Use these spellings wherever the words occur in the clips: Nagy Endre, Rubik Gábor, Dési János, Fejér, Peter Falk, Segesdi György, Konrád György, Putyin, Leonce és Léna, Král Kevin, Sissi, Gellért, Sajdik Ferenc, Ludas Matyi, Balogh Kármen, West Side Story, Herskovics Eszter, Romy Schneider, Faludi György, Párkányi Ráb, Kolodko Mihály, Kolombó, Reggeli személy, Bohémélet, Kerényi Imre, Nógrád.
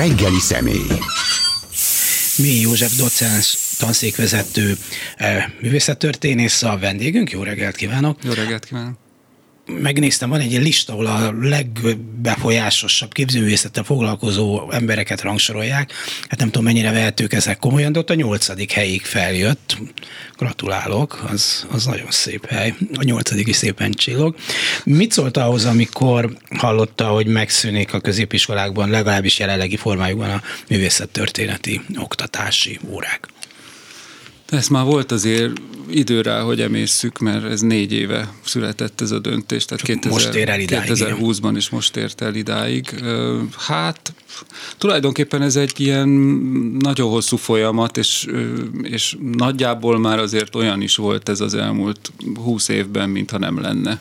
reggeli személy. Mélyi József docens, tanszékvezető, művészettörténész a vendégünk. Jó reggelt kívánok! Jó reggelt kívánok! Megnéztem, van egy lista, ahol a legbefolyásosabb képzőművészettel foglalkozó embereket rangsorolják. Hát nem tudom, mennyire vehetők ezek komolyan, de ott a 8. helyig feljött. Gratulálok, az nagyon szép hely. A 8. is szépen csillog. Mit szólt ahhoz, amikor hallotta, hogy megszűnik a középiskolákban, legalábbis jelenlegi formájukban a művészettörténeti oktatási órák? Ez már volt azért idő rá, hogy emészszük, mert ez 4 éve született ez a döntés, tehát 2020-ban is most ért el idáig. Hát tulajdonképpen ez egy ilyen nagyon hosszú folyamat, és nagyjából már azért olyan is volt ez az elmúlt 20 évben, mintha nem lenne.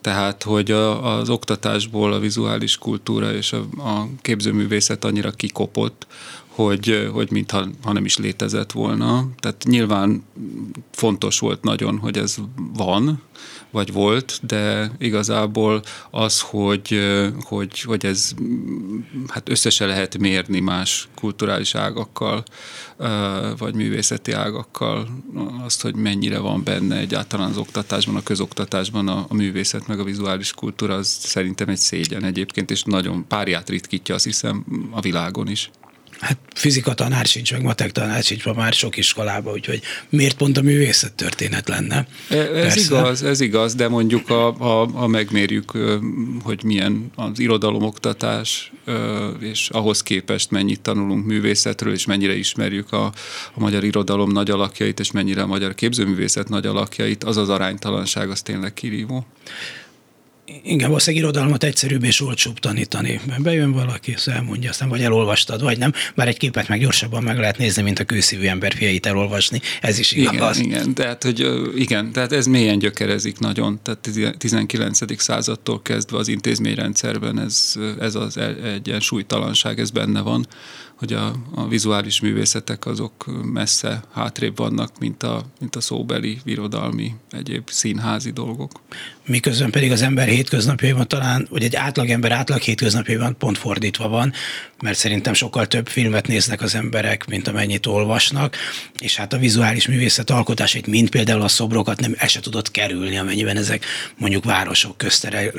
Tehát, hogy az oktatásból a vizuális kultúra és a képzőművészet annyira kikopott, hogy mintha nem is létezett volna. Tehát nyilván fontos volt nagyon, hogy ez van, vagy volt, de igazából az, hogy ez hát össze se lehet mérni más kulturális ágakkal, vagy művészeti ágakkal, azt, hogy mennyire van benne egyáltalán az oktatásban, a közoktatásban a művészet, meg a vizuális kultúra, az szerintem egy szégyen egyébként, és nagyon párját ritkítja, azt hiszem, a világon is. Hát fizika tanár sincs, meg matek tanár sincs ma már sok iskolában, úgyhogy miért pont a művészettörténet lenne? Ez igaz, de mondjuk ha megmérjük, hogy milyen az irodalomoktatás, és ahhoz képest mennyit tanulunk művészetről, és mennyire ismerjük a magyar irodalom nagy alakjait, és mennyire a magyar képzőművészet nagy alakjait, az aránytalanság, az tényleg kirívó. Igen, valószínűleg irodalmat egyszerűbb és olcsóbb tanítani. Bejön valaki, azt elmondja, aztán vagy elolvastad, vagy nem. Bár egy képet meg gyorsabban meg lehet nézni, mint a kőszívű ember fiait elolvasni. Ez is igaz. Igen, tehát ez mélyen gyökerezik nagyon. Tehát 19. századtól kezdve az intézményrendszerben ez az egy ilyen súlytalanság, ez benne van, hogy a vizuális művészetek azok messze hátrébb vannak, mint a szóbeli, irodalmi, egyéb színházi dolgok. Miközben pedig az ember hétköznapjaiban talán, hogy egy átlagember átlag hétköznapjaiban pont fordítva van, mert szerintem sokkal több filmet néznek az emberek, mint amennyit olvasnak, és hát a vizuális művészet alkotásait, mint például a szobrokat el se tudott kerülni, amennyiben ezek mondjuk városok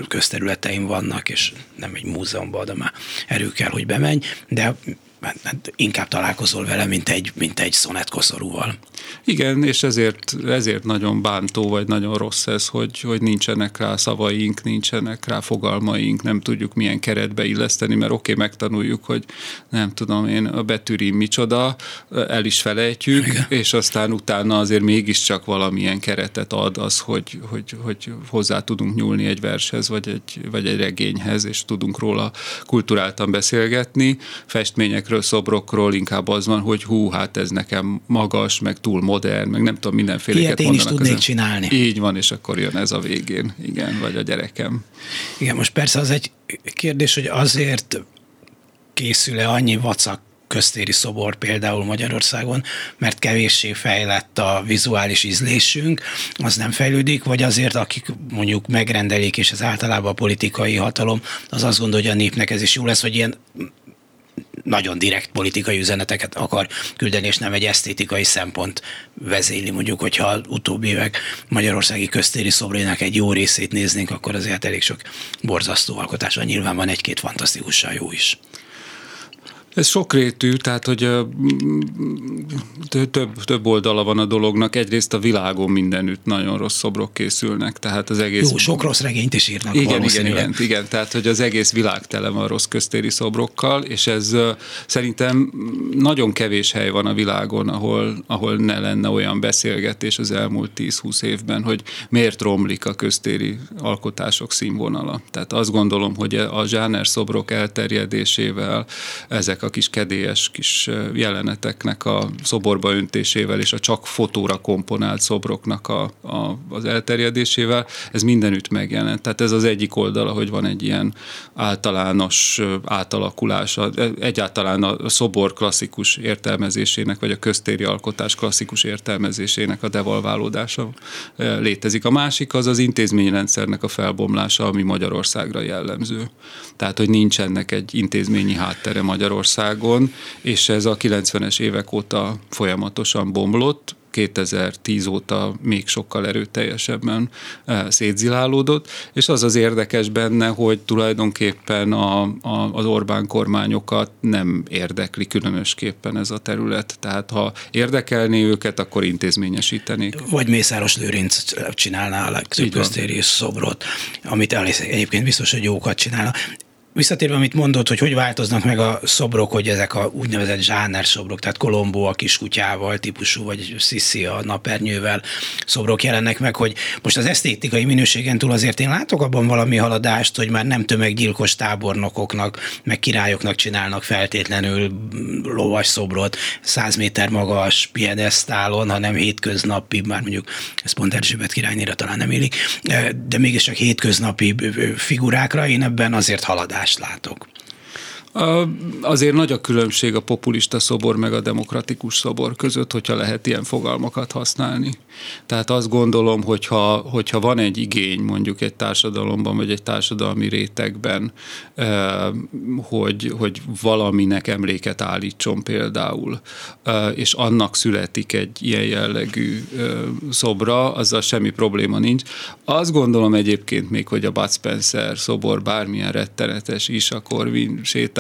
közterületein vannak, és nem egy múzeumban, de már erő kell, hogy bemenj, de inkább találkozol vele, mint egy szonetkoszorúval. Igen, és ezért nagyon bántó, vagy nagyon rossz ez, hogy nincsenek rá szavaink, nincsenek rá fogalmaink, nem tudjuk milyen keretbe illeszteni, mert oké, megtanuljuk, hogy nem tudom én, a betűrím micsoda, el is felejtjük, igen. És aztán utána azért mégiscsak valamilyen keretet ad az, hogy hozzá tudunk nyúlni egy vershez, vagy egy regényhez, és tudunk róla kulturáltan beszélgetni. Festmények szobrokról inkább az van, hogy hát ez nekem magas, meg túl modern, meg nem tudom, mindenféleket mondanak. Ilyet én is tudnék csinálni. Így van, és akkor jön ez a végén. Igen, vagy a gyerekem. Igen, most persze az egy kérdés, hogy azért készül-e annyi vacak köztéri szobor például Magyarországon, mert kevéssé fejlett a vizuális ízlésünk, az nem fejlődik, vagy azért, akik mondjuk megrendelik, és ez általában a politikai hatalom, az azt gondolja, hogy a népnek ez is jó lesz, hogy ilyen nagyon direkt politikai üzeneteket akar küldeni, és nem egy esztétikai szempont vezéli. Mondjuk, hogyha az utóbbi évek magyarországi köztéri szobrainak egy jó részét néznénk, akkor azért elég sok borzasztó alkotás van. Nyilván van egy-két fantasztikussal jó is. Ez sokrétű, tehát hogy több oldala van a dolognak. Egyrészt a világon mindenütt nagyon rossz szobrok készülnek, tehát az egész... Jó, sok rossz regényt is írnak. Igen, tehát hogy az egész világ tele van rossz köztéri szobrokkal, és ez szerintem nagyon kevés hely van a világon, ahol ne lenne olyan beszélgetés az elmúlt 10-20 évben, hogy miért romlik a köztéri alkotások színvonala. Tehát azt gondolom, hogy a zsáner szobrok elterjedésével, ezek a kis kedélyes kis jeleneteknek a szoborba öntésével és a csak fotóra komponált szobroknak az elterjedésével, ez mindenütt megjelent. Tehát ez az egyik oldala, hogy van egy ilyen általános átalakulása, egyáltalán a szobor klasszikus értelmezésének, vagy a köztéri alkotás klasszikus értelmezésének a devalválódása létezik. A másik az intézményrendszernek a felbomlása, ami Magyarországra jellemző. Tehát, hogy nincs ennek egy intézményi háttere Magyarországon, Magyarországon, és ez a 90-es évek óta folyamatosan bomlott, 2010 óta még sokkal erőteljesebben szétzilálódott, és az az érdekes benne, hogy tulajdonképpen az Orbán kormányokat nem érdekli különösképpen ez a terület. Tehát ha érdekelné őket, akkor intézményesítenék. Vagy Mészáros Lőrinc csinálná a legtöbb köztéri szobrot, amit egyébként biztos, hogy jókat csinálna. Visszatérve, amit mondod, hogy változnak meg a szobrok, hogy ezek a úgynevezett zsánersobrok, tehát Kolombó a kiskutyával típusú, vagy Sissi a napernyővel szobrok jelennek meg, hogy most az esztétikai minőségen túl azért én látok abban valami haladást, hogy már nem tömeggyilkos tábornokoknak, meg királyoknak csinálnak feltétlenül lovas szobrot 100 méter magas piedesztálon, hanem hétköznapi, már mondjuk ez pont Erzsébet királynéra talán nem élik, de mégis csak hétköznapi figurákra én ebben azért haladás látok. Azért nagy a különbség a populista szobor meg a demokratikus szobor között, hogyha lehet ilyen fogalmakat használni. Tehát azt gondolom, hogyha van egy igény mondjuk egy társadalomban, vagy egy társadalmi rétegben, hogy valaminek emléket állítson például, és annak születik egy ilyen jellegű szobra, azzal semmi probléma nincs. Azt gondolom egyébként még, hogy a Bud Spencer szobor bármilyen rettenetes is, a Corvin sétál,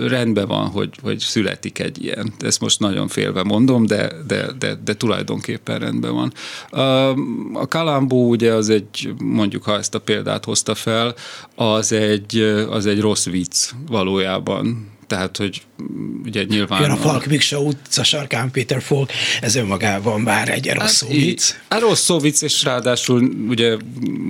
rendben van, hogy születik egy ilyen. Ezt most nagyon félve mondom, de tulajdonképpen rendben van. A Kalambó ugye az egy, mondjuk ha ezt a példát hozta fel, az egy rossz vicc valójában. Tehát, hogy ugye nyilván... Jön a Falk Miksa utca sarkán Peter Falk, ez önmagában már egy rossz vicc. Rossz vicc, és ráadásul ugye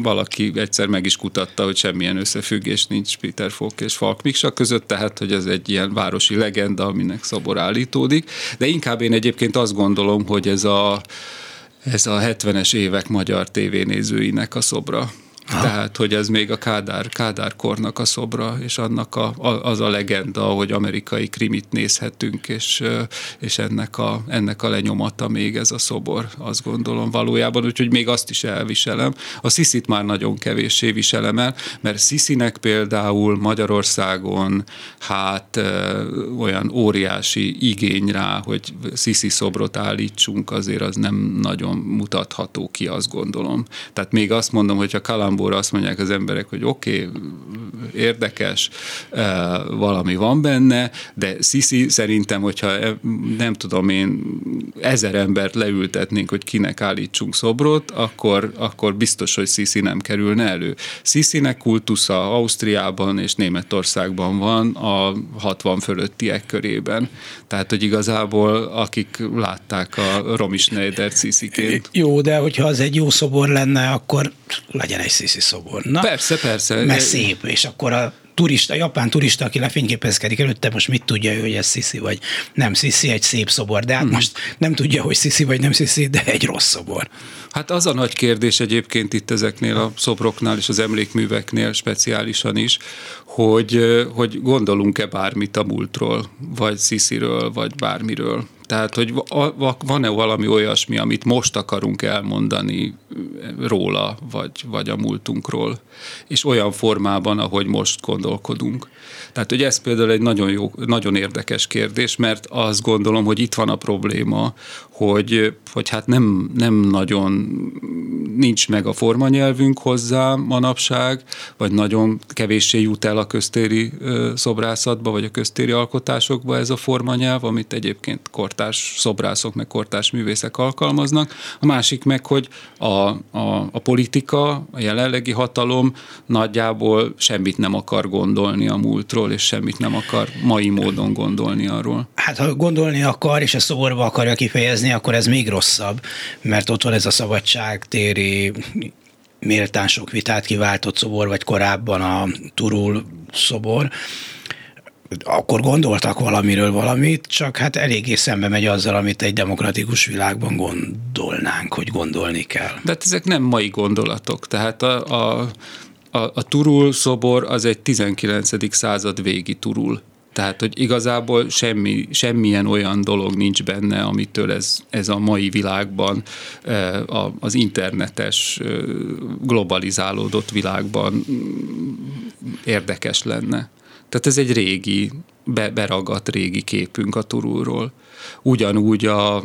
valaki egyszer meg is kutatta, hogy semmilyen összefüggés nincs Peter Falk és Falk Miksa között, tehát, hogy ez egy ilyen városi legenda, aminek szobor állítódik. De inkább én egyébként azt gondolom, hogy ez a 70-es évek magyar tévénézőinek a szobra. Ha. Tehát, hogy ez még a Kádár kornak a szobra, és annak az a legenda, hogy amerikai krimit nézhetünk, és ennek a lenyomata még ez a szobor, azt gondolom valójában, úgyhogy még azt is elviselem. A Sissit már nagyon kevéssé viselem el, mert Sissinek például Magyarországon olyan óriási igény rá, hogy Sissi szobrot állítsunk, azért az nem nagyon mutatható ki, azt gondolom. Tehát még azt mondom, hogy a Kalambó azt mondják az emberek, hogy oké, érdekes, valami van benne, de Sissi szerintem, hogyha nem tudom én, 1000 embert leültetnénk, hogy kinek állítsunk szobrot, akkor biztos, hogy Sissi nem kerülne elő. Sissinek kultusza Ausztriában és Németországban van a 60 fölöttiek körében. Tehát, hogy igazából akik látták a Romy Schneider Sissiként. Jó, de hogyha az egy jó szobor lenne, akkor legyen egy Sissi szobor. Na, persze. Mert szép, és akkor a japán turista, aki lefényképezkedik előtte, most mit tudja ő, hogy ez Sissi vagy nem Sissi, egy szép szobor, de hát most nem tudja, hogy Sissi vagy nem Sissi, de egy rossz szobor. Hát az a nagy kérdés egyébként itt ezeknél a szobroknál és az emlékműveknél speciálisan is, hogy gondolunk-e bármit a múltról, vagy Sissiről, vagy bármiről. Tehát, hogy van-e valami olyasmi, amit most akarunk elmondani róla, vagy a múltunkról, és olyan formában, ahogy most gondolkodunk. Tehát, hogy ez például egy nagyon érdekes kérdés, mert azt gondolom, hogy itt van a probléma, hogy hát nem nagyon nincs meg a formanyelvünk hozzá manapság, vagy nagyon kevéssé jut el a köztéri szobrászatba, vagy a köztéri alkotásokba ez a formanyelv, amit egyébként kortárs szobrászok, meg kortárs művészek alkalmaznak. A másik meg, hogy a politika, a jelenlegi hatalom nagyjából semmit nem akar gondolni a múltról, és semmit nem akar mai módon gondolni arról. Hát ha gondolni akar, és a szoborba akarja kifejezni, akkor ez még rosszabb, mert ott van ez a szabadságtéri méltán sok vitát kiváltott szobor, vagy korábban a Turul szobor. Akkor gondoltak valamiről valamit, csak hát eléggé szembe megy azzal, amit egy demokratikus világban gondolnánk, hogy gondolni kell. De hát ezek nem mai gondolatok, tehát a Turul szobor az egy 19. század végi Turul. Tehát, hogy igazából semmilyen olyan dolog nincs benne, amitől ez a mai világban, az internetes, globalizálódott világban érdekes lenne. Tehát ez egy régi, beragadt régi képünk a Turulról. Ugyanúgy a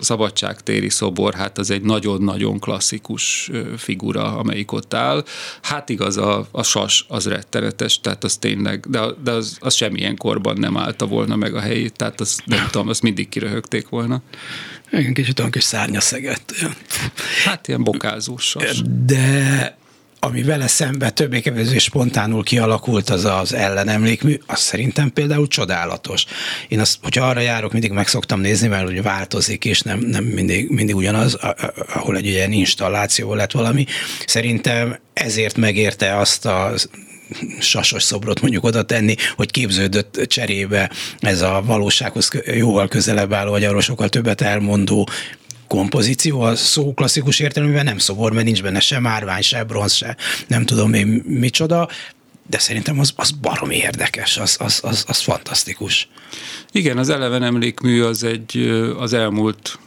szabadságtéri szobor, hát az egy nagyon-nagyon klasszikus figura, amelyik ott áll. Hát igaz, a sas az rettenetes, tehát az tényleg, de az semmilyen korban nem állta volna meg a helyét, tehát azt nem tudom, azt mindig kiröhögték volna. Igen, kicsit olyan kis szárnyaszeget. Hát ilyen bokázós sas. De ami vele szembe többé-kevésbé spontánul kialakult, az az ellenemlékmű, az szerintem például csodálatos. Én azt, hogyha arra járok, mindig meg szoktam nézni, mert ugye változik, és nem mindig ugyanaz, ahol egy ilyen installáció lett valami. Szerintem ezért megérte azt a sasos szobrot mondjuk oda tenni, hogy képződött cserébe ez a valósághoz jóval közelebb álló, vagy arról sokkal többet elmondó kompozíció, a szó klasszikus értelemben nem szobor, mert nincs benne se márvány, se bronz, se nem tudom én micsoda, de szerintem az baromi érdekes, az fantasztikus. Igen, az eleven emlékmű az elmúlt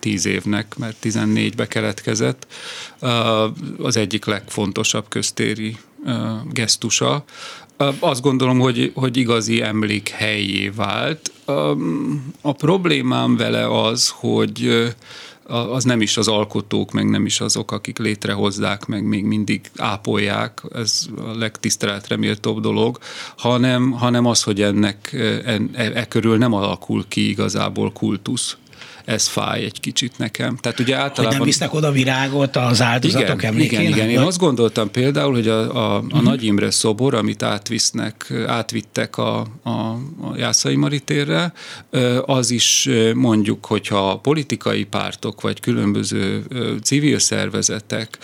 10 évnek, mert 14-ben keletkezett, az egyik legfontosabb köztéri gesztusa. Azt gondolom, hogy igazi emlék helyé vált. A problémám vele az, hogy az nem is az alkotók, meg nem is azok, akik létrehozzák, meg még mindig ápolják, ez a legtiszteletre méltóbb dolog, hanem az, hogy ennek körül nem alakul ki igazából kultusz. Ez fáj egy kicsit nekem. Tehát ugye általában... Hogy nem visznek oda virágot az áldozatok emlékén? Igen. Én azt gondoltam például, hogy a Nagy Imre szobor, amit átvittek a Jászai Mari térre, az is mondjuk, hogyha politikai pártok vagy különböző civil szervezetek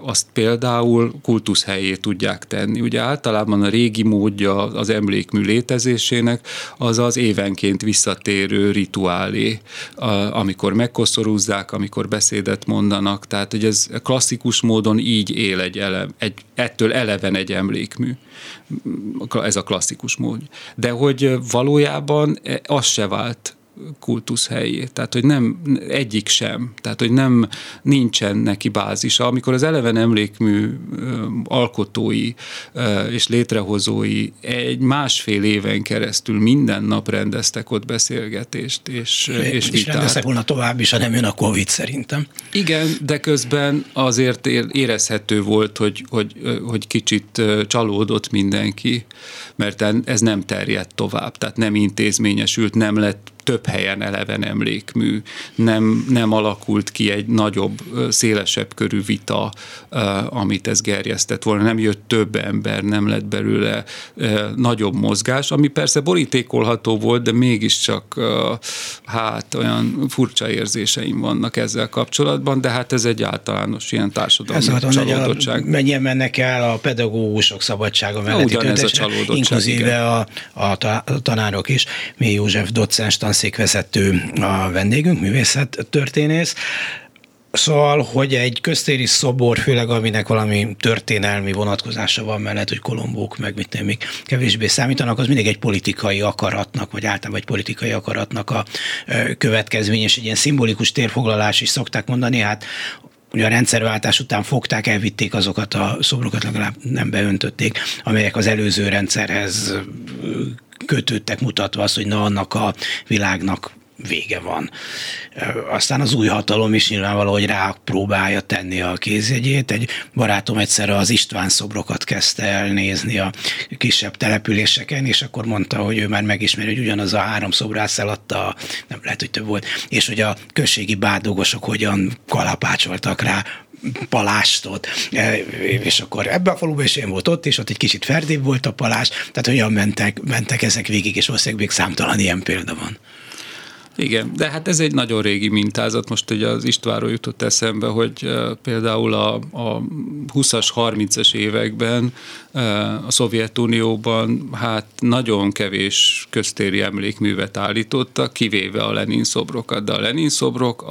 azt például kultuszhelyé tudják tenni. Ugye általában a régi módja az emlékmű létezésének az az évenként visszatérő rituálé, amikor megkoszorúzzák, amikor beszédet mondanak, tehát hogy ez klasszikus módon így él ettől eleven egy emlékmű. Ez a klasszikus mód. De hogy valójában az se vált kultusz helyé. Tehát, hogy nem egyik sem. Tehát, hogy nincsen neki bázisa. Amikor az eleven emlékmű alkotói és létrehozói egy másfél éven keresztül minden nap rendeztek ott beszélgetést és vitát. És rendeztek volna tovább is, ha nem jön a Covid szerintem. Igen, de közben azért érezhető volt, hogy kicsit csalódott mindenki, mert ez nem terjedt tovább. Tehát nem intézményesült, nem lett több helyen eleven emlékmű, nem alakult ki egy nagyobb, szélesebb körű vita, amit ez gerjesztett volna, nem jött több ember, nem lett belőle nagyobb mozgás, ami persze borítékolható volt, de mégiscsak hát olyan furcsa érzéseim vannak ezzel kapcsolatban, de hát ez egy általános ilyen társadalmi csalódottság. Mennyien mennek el a pedagógusok szabadsága melletti tüntetésre, inkluzíve a tanárok is. Mélyi József docens tanszékvezető a vendégünk, művészettörténész. Szóval, hogy egy köztéri szobor, főleg aminek valami történelmi vonatkozása van mellett, hogy kolombók meg mit nem, még kevésbé számítanak, az mindig egy politikai akaratnak, vagy általában egy politikai akaratnak a következmény, és egy ilyen szimbolikus térfoglalás is szokták mondani, hát ugye a rendszerváltás után fogták, elvitték azokat a szobrokat, legalább nem beöntötték, amelyek az előző rendszerhez kötődtek, mutatva azt, hogy na, annak a világnak vége van. Aztán az új hatalom is nyilvánvaló, hogy rá próbálja tenni a kézjegyét. Egy barátom egyszer az István szobrokat kezdte elnézni a kisebb településeken, és akkor mondta, hogy ő már megismeri, hogy ugyanaz a 3 szobrász eladta, nem lehet, hogy több volt, és hogy a községi bádogosok hogyan kalapácsoltak rá Palástot, és akkor ebben a faluban is én volt ott, és ott egy kicsit ferdébb volt a Palás, tehát olyan mentek ezek végig, és valószínűleg még számtalan ilyen példa van. Igen, de hát ez egy nagyon régi mintázat, most ugye az Istvánról jutott eszembe, hogy például a 20-as, 30-as években a Szovjetunióban hát nagyon kevés köztéri emlékművet állítottak, kivéve a Lenin szobrokat, de a Lenin szobrok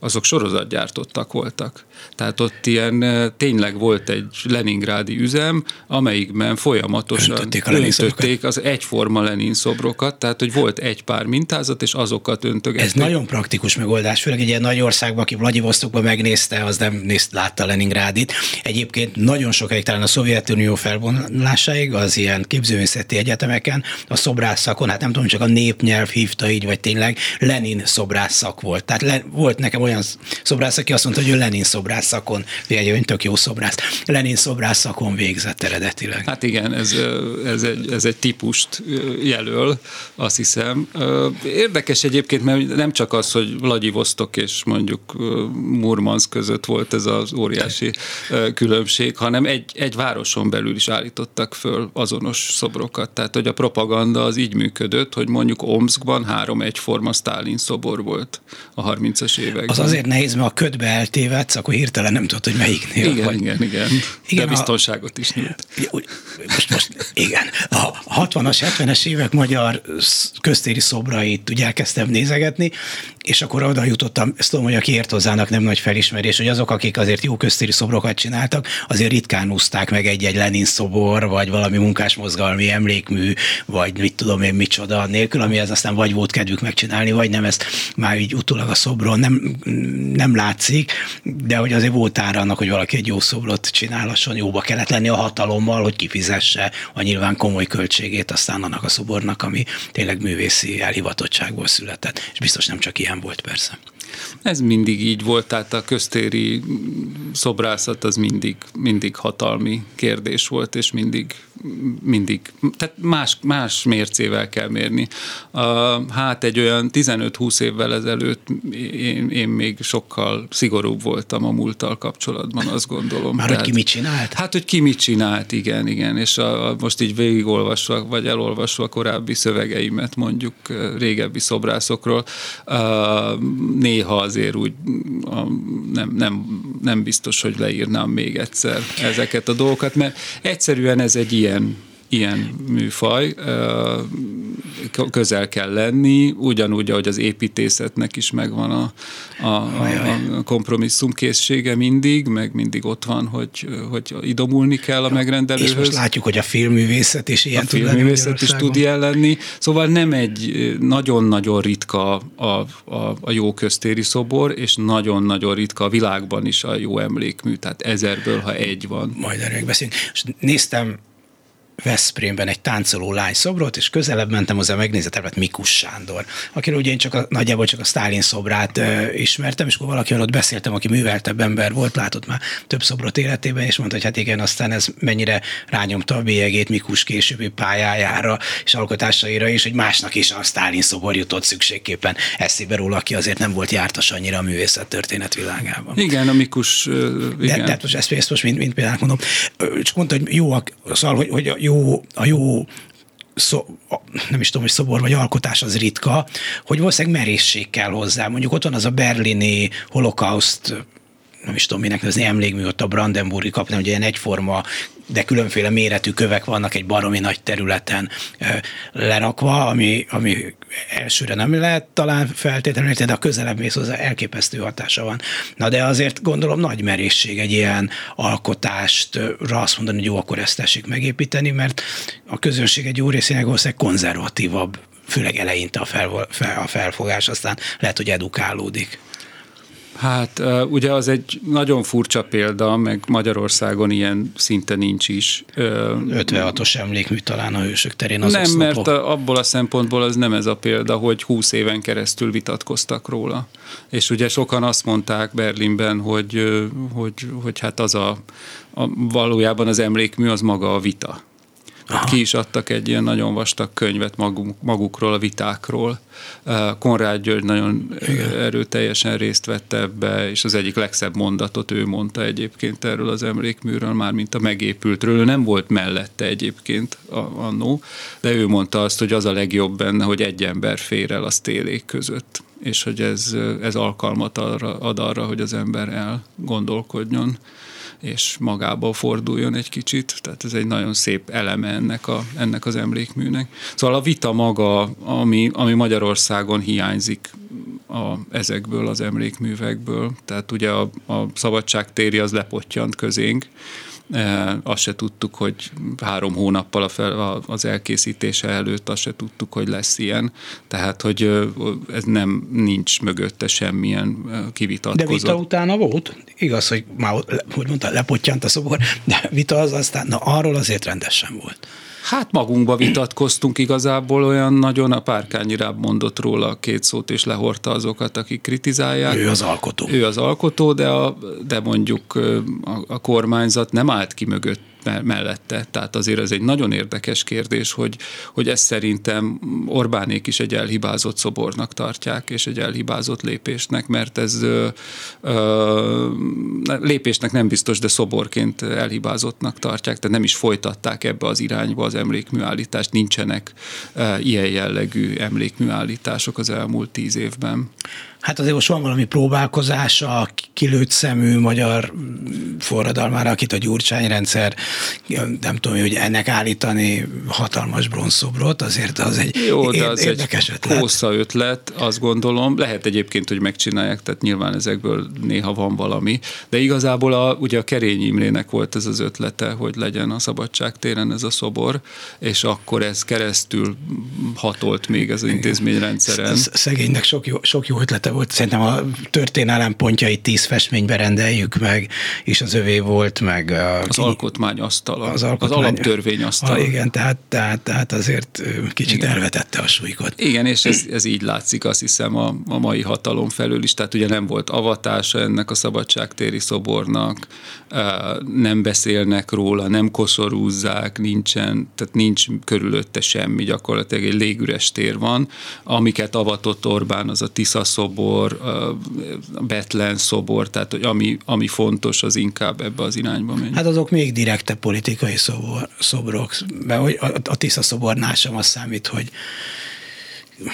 azok sorozatgyártottak voltak. Tehát ott ilyen tényleg volt egy leningrádi üzem, amelyikben folyamatosan öntötték az egyforma Lenin szobrokat, tehát hogy volt egy pár mintázat, dolgozott, és azokat öntögette. Ez nagyon praktikus megoldás, főleg egy ilyen nagy országban, aki Vladivosztokban megnézte, az nem látta Leningrádit. Egyébként nagyon sokáig, talán a Szovjetunió felvonulásáig, az ilyen képzőművészeti egyetemeken, a szobrászakon, hát nem tudom, csak a népnyelv hívta így, vagy tényleg Lenin szobrászak volt. Tehát volt nekem olyan szobrász, aki azt mondta, hogy ő Lenin szobrászakon, egy tök jó szobrász, Lenin szobrászakon végzett eredetileg. Hát igen, ez egy típust jelöl, azt hiszem. Érdekes egyébként, mert nem csak az, hogy Vladivostok és mondjuk Murmansz között volt ez az óriási különbség, hanem egy városon belül is állítottak föl azonos szobrokat. Tehát, hogy a propaganda az így működött, hogy mondjuk Omszkban 3 egyforma Sztálin szobor volt a 30-as években. Az azért nehéz, mert a ködbe eltévedsz, akkor hirtelen nem tudod, hogy melyiknél. Igen, de biztonságot is nyújt. Most igen. A 60-as, 70-es évek magyar köztéri szobrait ugye elkezdtem nézegetni, és akkor oda jutottam, ezt tudom, hogy aki ért hozzának nem nagy felismerés, hogy azok, akik azért jó köztéri szobrokat csináltak, azért ritkán úszták meg egy-egy Lenin szobor, vagy valami munkásmozgalmi emlékmű, vagy mit tudom én micsoda nélkül, amihez aztán vagy volt kedvük megcsinálni, vagy nem, ezt már így utólag a szobron nem látszik, de hogy azért volt ára annak, hogy valaki egy jó szobrot csinálhasson, jóba kellett lenni a hatalommal, hogy kifizesse a nyilván komoly költségét aztán annak a szobornak, ami tényleg művészi elhivatottságból született. És biztos nem csak ilyen volt, persze. Ez mindig így volt, tehát a köztéri szobrászat az mindig hatalmi kérdés volt, és mindig tehát más mércével kell mérni. Hát egy olyan 15-20 évvel ezelőtt én még sokkal szigorúbb voltam a múlttal kapcsolatban, azt gondolom. Már hogy ki mit csinált? Hát, hogy ki mit csinált, igen, és most így végigolvasva, vagy elolvasva korábbi szövegeimet mondjuk régebbi szobrászokról, néha azért úgy nem biztos, hogy leírnám még egyszer ezeket a dolgokat, mert egyszerűen ez egy ilyen műfaj, közel kell lenni, ugyanúgy, ahogy az építészetnek is megvan a kompromisszumkészsége mindig, meg mindig ott van, hogy idomulni kell a megrendelőhöz. És most látjuk, hogy a filmművészet is ilyen tud lenni. A filmművészet is tud ilyen lenni. Szóval nem egy nagyon-nagyon ritka a jó köztéri szobor, és nagyon-nagyon ritka a világban is a jó emlékmű, tehát 1000-ből, ha egy van. Majd erről beszélünk. És néztem Veszprémben egy táncoló lány szobrot, és közelebb mentem hozzá, megnézetelvet Mikus Sándor, akiről ugye én nagyjából csak a Sztálin szobrát ismertem, és akkor valaki alatt beszéltem, aki műveltebb ember volt, látott már több szobrot életében, és mondta, hogy hát igen, aztán ez mennyire rányomta a bélyegét Mikus későbbi pályájára és alkotásaira is, hogy másnak is a Sztálin szobor jutott szükségképpen eszébe róla, aki azért nem volt jártas annyira a művészettörténet világában. Igen, a Mikus... Igen. De most ezt most mind példát mondom. Csak mondta, hogy jó, szóval, hogy nem is tudom, hogy szobor vagy alkotás az ritka, hogy valószínűleg merészség kell hozzá. Mondjuk ott van az a berlini holokauszt, nem is tudom minek nevezni, emlékmű, ott a Brandenburgi kapitán, ugye ilyen egyforma, de különféle méretű kövek vannak egy baromi nagy területen lerakva, ami elsőre nem lehet talán feltétlenül, de a közelebb mész hozzá, elképesztő hatása van. Na de azért gondolom nagy merészség egy ilyen alkotást azt mondani, hogy jó, akkor ezt tessék megépíteni, mert a közönség egy jó részének valószínűleg konzervatívabb, főleg eleinte a felfogás, aztán lehet, hogy edukálódik. Hát ugye az egy nagyon furcsa példa, meg Magyarországon ilyen szinte nincs is. 56-os emlékmű talán a Hősök terén az oszlopok. Nem, mert abból a szempontból az nem ez a példa, hogy 20 éven keresztül vitatkoztak róla. És ugye sokan azt mondták Berlinben, hogy hát az valójában az emlékmű az maga a vita. Aha. Ki is adtak egy ilyen nagyon vastag könyvet magukról, a vitákról. Konrád György nagyon erőteljesen részt vett ebbe, és az egyik legszebb mondatot ő mondta egyébként erről az emlékműről, mármint a megépültről. Ő nem volt mellette egyébként annó, de ő mondta azt, hogy az a legjobb benne, hogy egy ember fér el a sztélék között, és hogy ez alkalmat ad arra, hogy az ember elgondolkodjon, és magába forduljon egy kicsit, tehát ez egy nagyon szép eleme ennek az emlékműnek. Szóval a vita maga, ami Magyarországon hiányzik ezekből az emlékművekből, tehát ugye a szabadságtéri az lepotyant közénk, Azt se tudtuk, hogy 3 hónappal az elkészítése előtt azt se tudtuk, hogy lesz ilyen. Tehát, hogy ez nem nincs mögötte semmilyen kivitatkozó. De vita utána volt? Igaz, hogy már, hogy mondta, lepottyant a szobor, de vita az aztán, na arról azért rendesen volt. Hát magunkba vitatkoztunk igazából olyan nagyon, a Párkányi Ráb mondott róla 2 szót, és lehordta azokat, akik kritizálják. Ő az alkotó. Ő az alkotó, de mondjuk a kormányzat nem állt ki mögött mellette. Tehát azért ez egy nagyon érdekes kérdés, hogy ezt szerintem Orbánék is egy elhibázott szobornak tartják, és egy elhibázott lépésnek, mert ez lépésnek nem biztos, de szoborként elhibázottnak tartják, tehát nem is folytatták ebbe az irányba az emlékműállítást, nincsenek ilyen jellegű emlékműállítások az elmúlt 10 évben. Hát azért most van valami próbálkozás a kilőtt szemű magyar forradalmára, akit a Gyurcsány-rendszer, nem tudom, hogy ennek állítani hatalmas bronzszobrot, azért az egy érdekes ötlet. Jó, de az egy ötlet, azt gondolom. Lehet egyébként, hogy megcsinálják, tehát nyilván ezekből néha van valami, de igazából ugye a Kerényi Imrének volt ez az ötlete, hogy legyen a Szabadság téren ez a szobor, és akkor ez keresztül hatolt még az intézményrendszeren. Szegénynek sok jó ötlete volt. Szerintem a történelem pontjait 10 festménybe rendeljük meg, és az övé volt, meg az alkotmányasztala, az alaptörvényasztala. Igen, tehát azért kicsit igen, elvetette a súlykot. Igen, és ez így látszik, azt hiszem, a mai hatalom felől is. Tehát ugye nem volt avatása ennek a szabadságtéri szobornak, nem beszélnek róla, nem koszorúzzák, nincs körülötte semmi, gyakorlatilag egy légüres tér van, amiket avatott Orbán, az a Tisza szobor, a Betlen szobor, tehát hogy ami fontos, az inkább ebbe az irányba megy. Hát azok még direkte politikai szobrok, mert hogy a Tisza szobornál sem az számít, hogy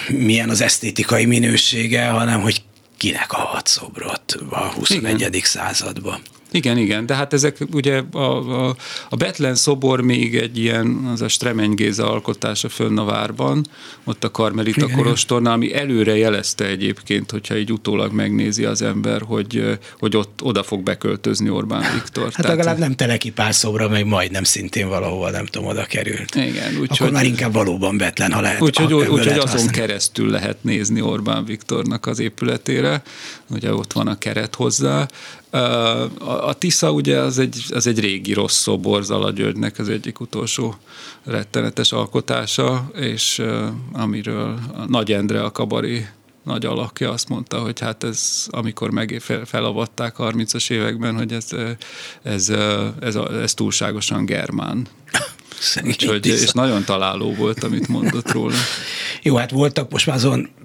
milyen az esztétikai minősége, hanem hogy kinek avat szobrot a 21. Igen. században. Igen, de hát ezek ugye a Betlen szobor még egy ilyen, az a Stremény Géza alkotása fönn a várban, ott a Karmelita kolostornál, ami előre jelezte egyébként, hogyha így utólag megnézi az ember, hogy ott oda fog beköltözni Orbán Viktor. Hát tehát legalább nem telekipás szobra, meg majdnem szintén valahova, nem tudom, oda került. Igen. Akkor már inkább valóban Betlen, ha lehet. Úgyhogy azon keresztül lehet nézni Orbán Viktornak az épületére, ugye ott van a keret hozzá. A Tisza ugye az egy régi rossz szobor, Zala Györgynek az egyik utolsó rettenetes alkotása, és amiről a Nagy Endre, a kabaré nagy alakja, azt mondta, hogy hát ez, amikor felavatták 30-as években, hogy ez túlságosan germán. Úgyhogy, és nagyon találó volt, amit mondott róla. Jó, hát voltak most már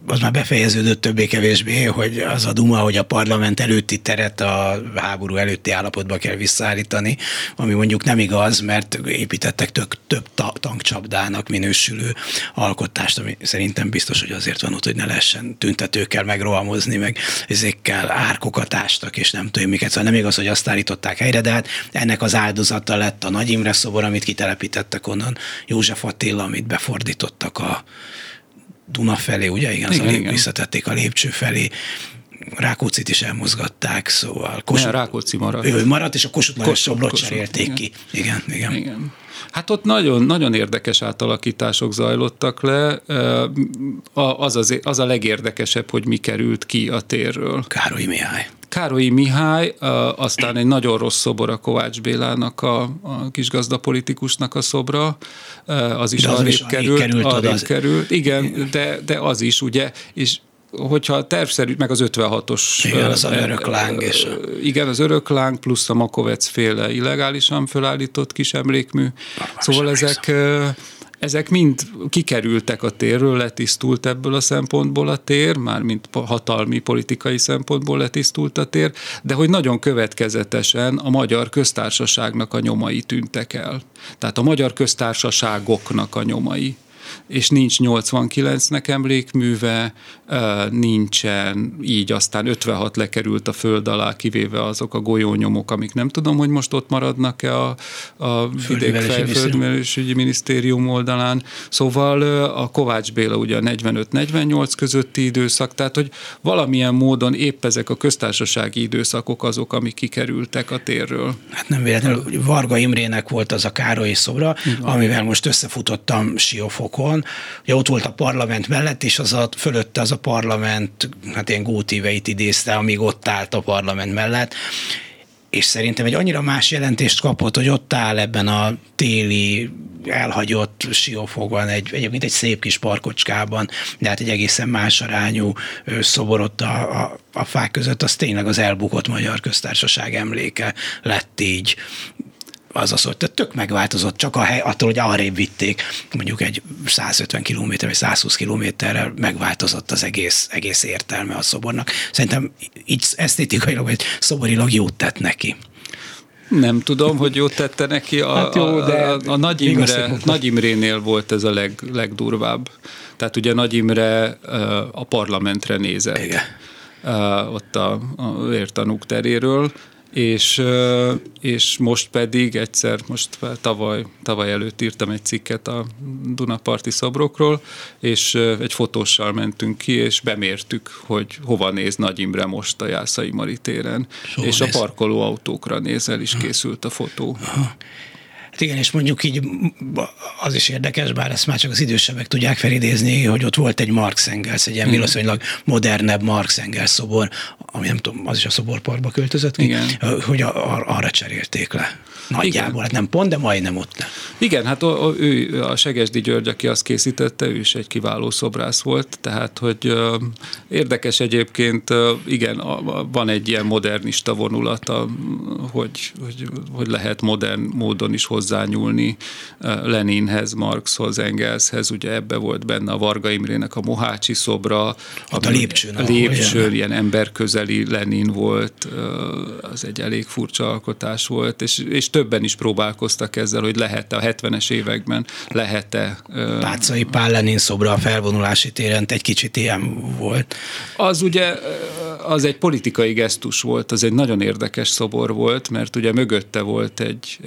az már befejeződött többé-kevésbé, hogy az a duma, hogy a parlament előtti teret a háború előtti állapotba kell visszaállítani, ami mondjuk nem igaz, mert építettek több tankcsapdának minősülő alkotást, ami szerintem biztos, hogy azért van ott, hogy ne lehessen tüntetőkkel megrohamozni, meg ezekkel árkokat ástak, és nem tudom miket. Szóval nem igaz, hogy azt állították helyre, de hát ennek az áldozata lett a Nagy Imre szobor, amit kitelepítettek onnan, József Attila, amit befordítottak a Duna felé, ugye? Igen. Visszatették a lépcső felé. Rákóczit is elmozgatták, szóval Rákóczi maradt. Ő maradt, és a Kossuth Lajos szobrot cserélték ki. Igen. Hát ott nagyon, nagyon érdekes átalakítások zajlottak le. Az a legérdekesebb, hogy mi került ki a térről. Károlyi Mihály, aztán egy nagyon rossz szobor, a Kovács Bélának, a kisgazdapolitikusnak a szobra, az is arrébb került. Igen, de az is, ugye, és hogyha tervszerű, meg az 56-os... Igen, az örökláng. Igen, az örökláng, plusz a Makovec féle illegálisan fölállított kis emlékmű. Szóval ezek mind kikerültek a térről, letisztult ebből a szempontból a tér, mármint hatalmi politikai szempontból letisztult a tér, de hogy nagyon következetesen a Magyar Köztársaságnak a nyomai tűntek el. Tehát a Magyar Köztársaságoknak a nyomai. és nincs 89-nek emlékműve, nincsen így, aztán 56 lekerült a föld alá, kivéve azok a golyónyomok, amik nem tudom, hogy most ott maradnak-e a Földművelési Minisztérium oldalán. Szóval a Kovács Béla ugye a 45-48 közötti időszak, tehát hogy valamilyen módon épp ezek a köztársasági időszakok azok, amik kikerültek a térről. Hát nem véletlenül Varga Imrének volt az a Károlyi szobra, amivel most összefutottam Siófokon. Ugye ott volt a parlament mellett, és az a fölötte az a parlament, hát ilyen gótívet idézte, amíg ott állt a parlament mellett, és szerintem egy annyira más jelentést kapott, hogy ott áll ebben a téli elhagyott Siófokban, egyébként egy szép kis parkocskában, de hát egy egészen más arányú szoborot a fák között, az tényleg az elbukott Magyar Köztársaság emléke lett így. Azaz, hogy tök megváltozott, csak a hely, attól, hogy arrébb vitték, mondjuk egy 150 kilométer, vagy 120 kilométerrel megváltozott az egész értelme a szobornak. Szerintem így esztétikailag, vagy szoborilag jót tett neki. Nem tudom, hogy jót tette neki. A Nagy Imrénél volt ez a legdurvább. Tehát ugye Nagy Imre a parlamentre nézett. Igen. Ott a vértanúk teréről. És most pedig egyszer, most tavaly előtt írtam egy cikket a Dunaparti szobrokról, és egy fotóssal mentünk ki, és bemértük, hogy hova néz Nagy Imre most a Jászai Mari téren. Szóval és a parkoló autókra nézel is készült a fotó. Aha. Hát igen, és mondjuk így az is érdekes, bár ezt már csak az idősebbek tudják felidézni, hogy ott volt egy Marx Engels, egy ilyen viszonylag modernebb Marx Engels szobor, ami nem tudom, az is a szoborparkba költözött ki, igen. Hogy arra cserélték le. Nagyjából, igen. Hát nem pont, de majdnem ott nem. Igen, hát ő, a Segesdi György, aki azt készítette, ő is egy kiváló szobrász volt, tehát hogy érdekes egyébként, igen, van egy ilyen modernista vonulata, hogy lehet modern módon is hozzányúlni Leninhez, Marxhoz, Engelshez, ugye ebbe volt benne a Varga Imrének a Mohácsi szobra, a lépcsőn ilyen emberközeli Lenin volt, az egy elég furcsa alkotás volt, és többen is próbálkoztak ezzel, hogy lehet-e a 70-es években, lehet-e... Pátzay Pál Lenin szobra a felvonulási téren egy kicsit ilyen volt. Az ugye, az egy politikai gesztus volt, az egy nagyon érdekes szobor volt, mert ugye mögötte volt egy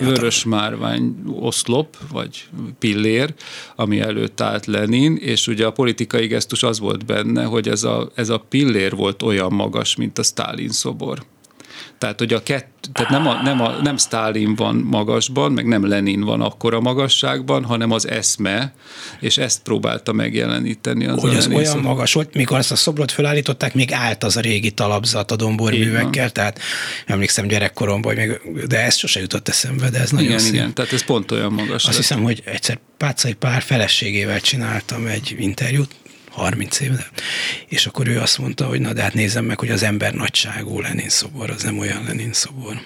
vörös márvány oszlop, vagy pillér, ami előtt állt Lenin, és ugye a politikai gesztus az volt benne, hogy ez a pillér volt olyan magas, mint a Sztálin szobor. Tehát, hogy tehát nem Sztálin van magasban, meg nem Lenin van akkora magasságban, hanem az eszme, és ezt próbálta megjeleníteni. Hogy az olyan magas volt, mikor ezt a szobrot fölállították, még állt az a régi talapzat a domborművekkel, tehát emlékszem gyerekkoromban, de ez sose jutott eszembe, de ez nagyon szép. Igen, tehát ez pont olyan magas. Azt hiszem, hogy egyszer Pátzay Pál feleségével csináltam egy interjút, 30 éve, és akkor ő azt mondta, hogy na de hát nézzem meg, hogy az ember nagyságú Lenin szobor, az nem olyan Lenin szobor.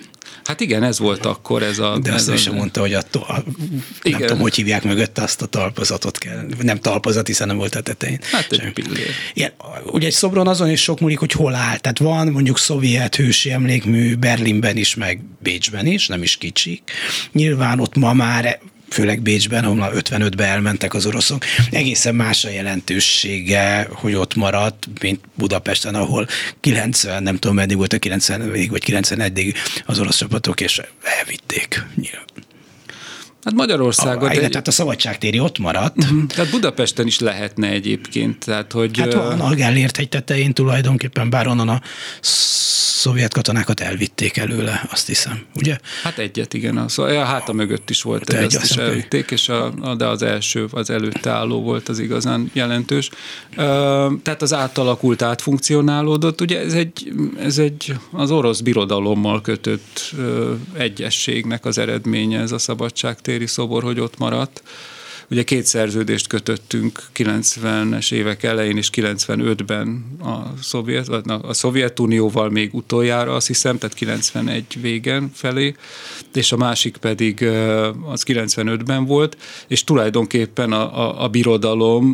Hát igen, ez volt akkor ez a... De azt is mondta, hogy nem tudom, hogy hívják mögötte, azt a talpazatot kell. Nem talpazat, hiszen nem volt a tetején. Hát egy pillér. Igen, ugye egy szobron azon is sok múlik, hogy hol áll. Tehát van mondjuk szovjet hősi emlékmű Berlinben is, meg Bécsben is, nem is kicsik. Nyilván ott ma már... főleg Bécsben, ahol 55-ben elmentek az oroszok, egészen más a jelentősége, hogy ott maradt, mint Budapesten, ahol 90, nem tudom meddig volt a 90-ig, vagy 91-ig az orosz csapatok, és elvitték. Hát Magyarországon... Tehát a szabadságtéri ott maradt. Tehát Budapesten is lehetne egyébként. Tehát, hogy... Hát van a Gellért hegy tetején tulajdonképpen, bár onnan a szovjet katonákat elvitték előle, azt hiszem, ugye? Hát egyet, igen. A háta mögött is volt, azt is elvitték, és de az első, az előtte álló volt az igazán jelentős. Tehát az átalakult, átfunkcionálódott. Ugye ez egy az orosz birodalommal kötött egyességnek az eredménye, ez a szabadságtéri szobor, hogy ott maradt. Ugye 2 szerződést kötöttünk 90-es évek elején és 95-ben a Szovjetunióval még utoljára, azt hiszem, tehát 91 végen felé, és a másik pedig az 95-ben volt, és tulajdonképpen a birodalom,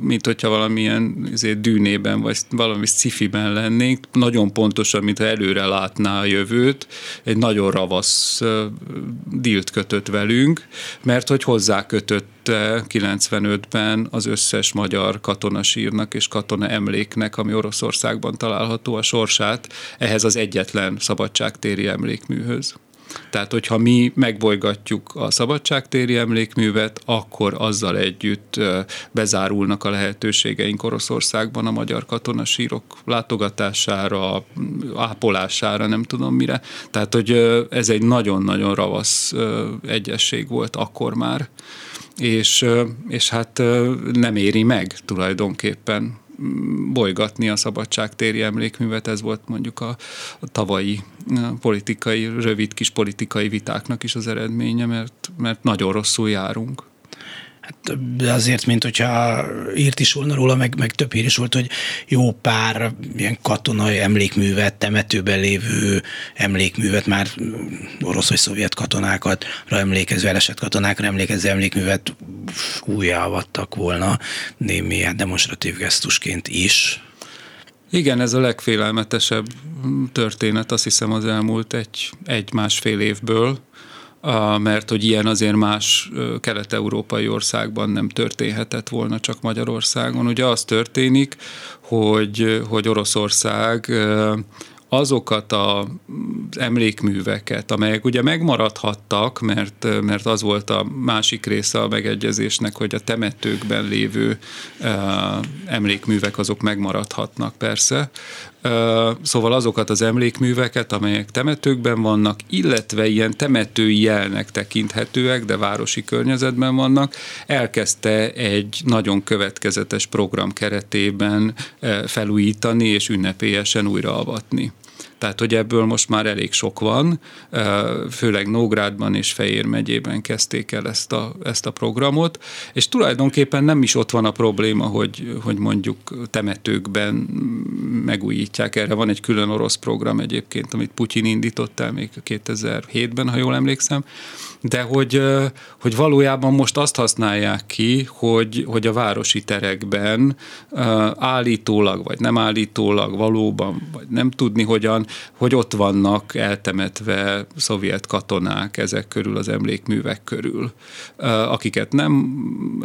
mint hogyha valamilyen dűnében, vagy valami sci-fiben lennénk, nagyon pontosan, mintha előre látná a jövőt, egy nagyon ravasz dílt kötött velünk, mert hogy hozzá kötött megkövetelte 95-ben az összes magyar katonasírnak és katona emléknek, ami Oroszországban található, a sorsát ehhez az egyetlen szabadságtéri emlékműhöz. Tehát, hogyha mi megbolygatjuk a szabadságtéri emlékművet, akkor azzal együtt bezárulnak a lehetőségeink Oroszországban a magyar katonasírok látogatására, ápolására, nem tudom mire. Tehát, hogy ez egy nagyon-nagyon ravasz egyesség volt akkor már, és hát nem éri meg tulajdonképpen bolygatni a szabadságtéri emlékművet, ez volt mondjuk a tavalyi politikai, rövid kis politikai vitáknak is az eredménye, mert nagyon rosszul járunk. Hát azért, mint hogyha írt is volna róla, meg több ír is volt, hogy jó pár ilyen katonai emlékművet, temetőben lévő emlékművet, már orosz vagy szovjet katonákatra emlékező, elesett katonákra emlékező emlékművet újjáavattak volna némi demonstratív gesztusként is. Igen, ez a legfélelmetesebb történet, azt hiszem az elmúlt egy-másfél évből, mert hogy ilyen azért más kelet-európai országban nem történhetett volna, csak Magyarországon. Ugye az történik, hogy Oroszország azokat az emlékműveket, amelyek ugye megmaradhattak, mert az volt a másik része a megegyezésnek, hogy a temetőkben lévő emlékművek azok megmaradhatnak persze. Szóval azokat az emlékműveket, amelyek temetőkben vannak, illetve ilyen temetői jelnek tekinthetőek, de városi környezetben vannak, elkezdte egy nagyon következetes program keretében felújítani és ünnepélyesen újraavatni. Tehát, hogy ebből most már elég sok van, főleg Nógrádban és Fejér megyében kezdték el ezt a programot, és tulajdonképpen nem is ott van a probléma, hogy mondjuk temetőkben megújítják. Erre van egy külön orosz program egyébként, amit Putyin indított el még 2007-ben, ha jól emlékszem, de hogy valójában most azt használják ki, hogy a városi terekben állítólag, vagy nem állítólag, valóban, vagy nem tudni hogyan, hogy ott vannak eltemetve szovjet katonák ezek körül, az emlékművek körül, akiket nem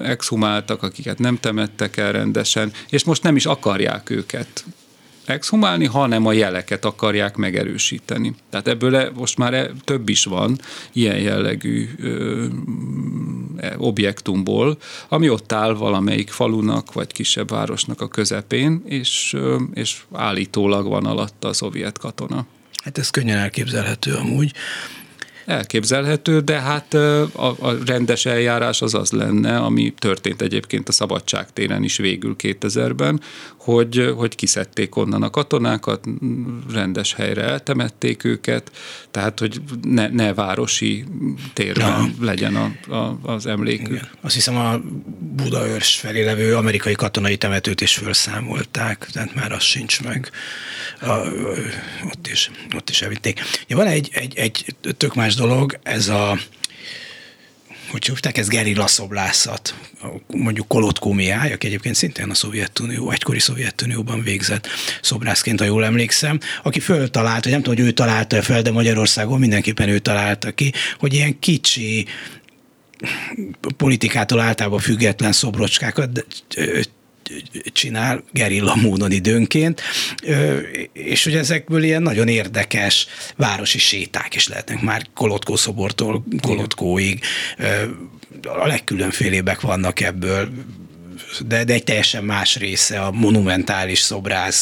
exhumáltak, akiket nem temettek el rendesen, és most nem is akarják őket exhumálni, hanem a jeleket akarják megerősíteni. Tehát ebből most már több is van ilyen jellegű objektumból, ami ott áll valamelyik falunak vagy kisebb városnak a közepén, és állítólag van alatta a szovjet katona. Hát ez könnyen elképzelhető amúgy. Elképzelhető, de hát a rendes eljárás az az lenne, ami történt egyébként a szabadságtéren is végül 2000-ben, hogy kiszedték onnan a katonákat, rendes helyre eltemették őket, tehát hogy ne városi térben legyen az emlékük. Igen. Azt hiszem a Budaörs felé levő amerikai katonai temetőt is felszámolták, tehát már az sincs meg. Ott is elvitték. Ja, van egy tök más dolog, ez a, hogy hívták, ez gerillaszoblászat, mondjuk Kolodko Mihály, aki egyébként szintén a Szovjetunió, egykori Szovjetunióban végzett szobrászként, ha jól emlékszem, aki föltalált, vagy nem tudom, hogy ő találta fel, de Magyarországon mindenképpen ő találta ki, hogy ilyen kicsi, politikától általában független szobrocskákat csinál gerilla módon időnként, és hogy ezekből ilyen nagyon érdekes városi séták is lehetnek, már Kolodko szobortól Kolodkóig. A legkülönfélébbek vannak ebből, de egy teljesen más része a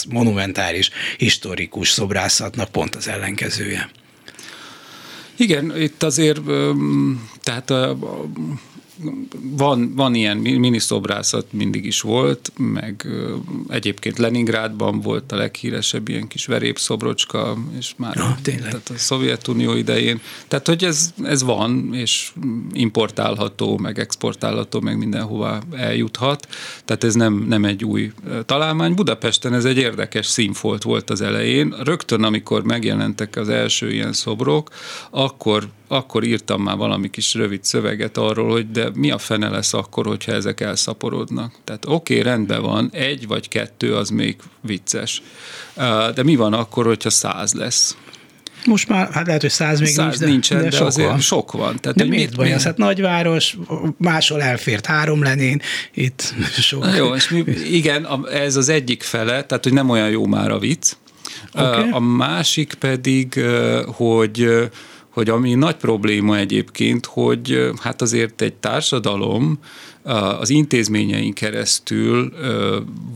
monumentális historikus szobrászatnak pont az ellenkezője. Igen, itt azért tehát Van ilyen miniszobrászat, mindig is volt, meg egyébként Leningrádban volt a leghíresebb ilyen kis verépszobrocska, és már tehát a Szovjetunió idején. Tehát, hogy ez van, és importálható, meg exportálható, meg mindenhová eljuthat. Tehát ez nem egy új találmány. Budapesten ez egy érdekes színfolt volt az elején. Rögtön, amikor megjelentek az első ilyen szobrok, akkor írtam már valami kis rövid szöveget arról, hogy de mi a fene lesz akkor, hogyha ezek elszaporodnak. Tehát oké, rendben van, egy vagy kettő, az még vicces. De mi van akkor, hogyha 100 lesz? Most már, hát lehet, hogy 100 még 100 nincs, de sok van. Tehát, de miért baj az? Hát nagyváros, máshol elfért 3 Lenin, itt sok. Na jó, és igen, ez az egyik fele, tehát hogy nem olyan jó már a vicc. Okay. A másik pedig, hogy ami nagy probléma egyébként, hogy hát azért egy társadalom az intézményeink keresztül